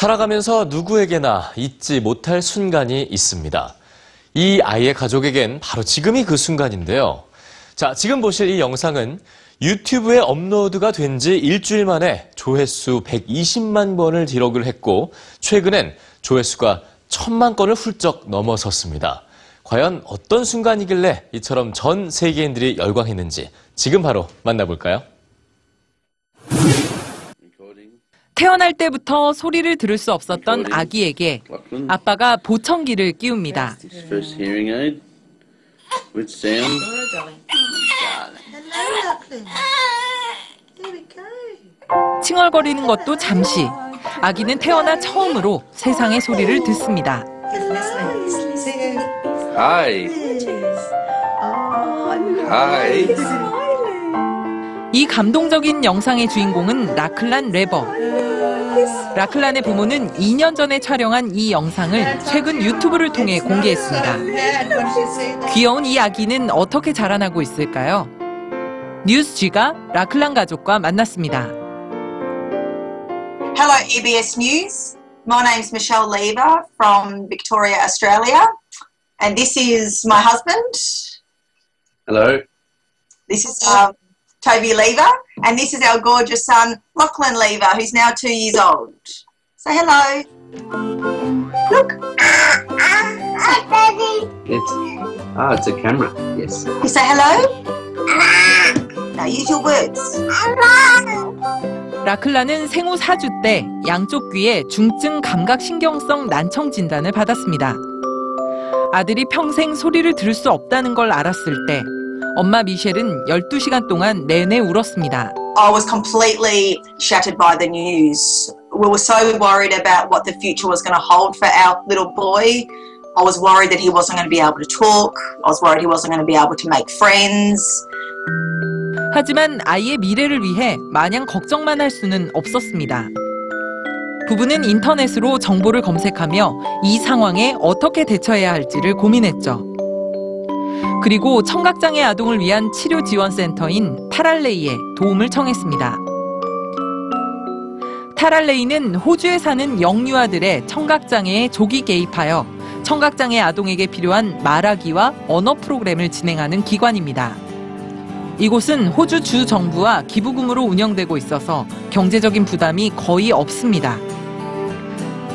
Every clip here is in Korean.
살아가면서 누구에게나 잊지 못할 순간이 있습니다. 이 아이의 가족에겐 바로 지금이 그 순간인데요. 자, 지금 보실 이 영상은 유튜브에 업로드가 된 지 일주일 만에 조회수 120만 번을 기록을 했고 최근엔 조회수가 1000만 건을 훌쩍 넘어섰습니다. 과연 어떤 순간이길래 이처럼 전 세계인들이 열광했는지 지금 바로 만나볼까요? 태어날 때부터 소리를 들을 수 없었던 아기에게 아빠가 보청기를 끼웁니다. 칭얼거리는 것도 잠시. 아기는 태어나 처음으로 세상의 소리를 듣습니다. 이 감동적인 영상의 주인공은 라클란 레버. 라클란의 부모는 2년 전에 촬영한 이 영상을 최근 유튜브를 통해 공개했습니다. 귀여운 이 아기는 어떻게 자라나고 있을까요? 뉴스G가 라클란 가족과 만났습니다. Hello EBS News. My name is Michelle Lever from Victoria, Australia. And this is my husband. Hello. This is Toby Lever, and this is our gorgeous son, Lachlan Lever, who's now 2 years old. Say hello. Look. It's a camera. Yes. You say hello. Now use your words. 라클란은 생후 4주 때 양쪽 귀에 중증 감각신경성 난청 진단을 받았습니다. 아들이 평생 소리를 들을 수 없다는 걸 알았을 때 엄마 미셸은 12시간 동안 내내 울었습니다. I was completely shattered by the news. We were so worried about what the future was going to hold for our little boy. I was worried that he wasn't going to be able to talk. I was worried he wasn't going to be able to make friends. 하지만 아이의 미래를 위해 마냥 걱정만 할 수는 없었습니다. 부부는 인터넷으로 정보를 검색하며 이 상황에 어떻게 대처해야 할지를 고민했죠. 그리고 청각장애 아동을 위한 치료 지원센터인 타랄레이에 도움을 청했습니다. 타랄레이는 호주에 사는 영유아들의 청각장애에 조기 개입하여 청각장애 아동에게 필요한 말하기와 언어 프로그램을 진행하는 기관입니다. 이곳은 호주 주 정부와 기부금으로 운영되고 있어서 경제적인 부담이 거의 없습니다.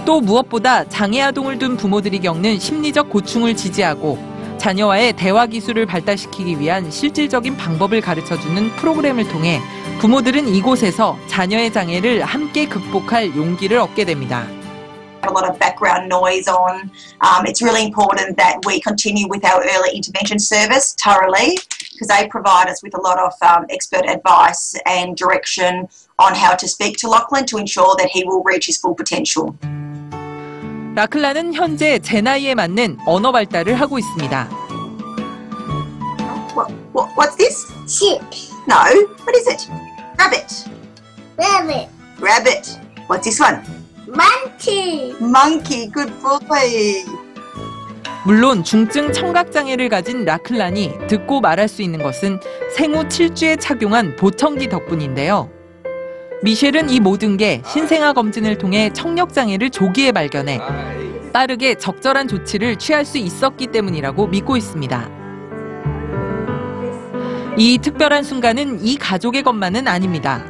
또 무엇보다 장애 아동을 둔 부모들이 겪는 심리적 고충을 지지하고 자녀와의 대화 기술을 발달시키기 위한 실질적인 방법을 가르쳐주는 프로그램을 통해 부모들은 이곳에서 자녀의 장애를 함께 극복할 용기를 얻게 됩니다. A lot of background noise on. It's really important that we continue with our early intervention service, Taralei, because they provide us with a lot of expert advice and direction on how to speak to Lachlan to ensure that he will reach his full potential. 라클란은 현재 제 나이에 맞는 언어 발달을 하고 있습니다. What's this? Sheep. No. What is it? Rabbit. Rabbit. Rabbit. What's this one? Monkey. Monkey. Good boy. 물론 중증 청각장애를 가진 라클란이 듣고 말할 수 있는 것은 생후 7주에 착용한 보청기 덕분인데요. 미셸은 이 모든 게 신생아 검진을 통해 청력장애를 조기에 발견해 빠르게 적절한 조치를 취할 수 있었기 때문이라고 믿고 있습니다. 이 특별한 순간은 이 가족의 것만은 아닙니다.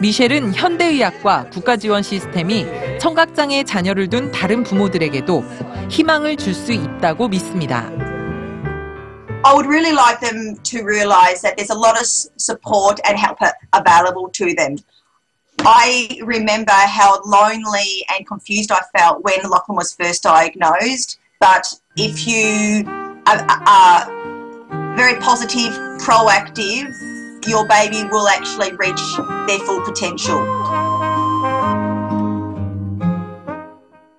미셸은 현대의학과 국가지원 시스템이 청각장애 자녀를 둔 다른 부모들에게도 희망을 줄 수 있다고 믿습니다. I would really like them to realise that there's a lot of support and help available to them. I remember how lonely and confused I felt when Lachlan was first diagnosed, but if you are very positive, proactive, your baby will actually reach their full potential.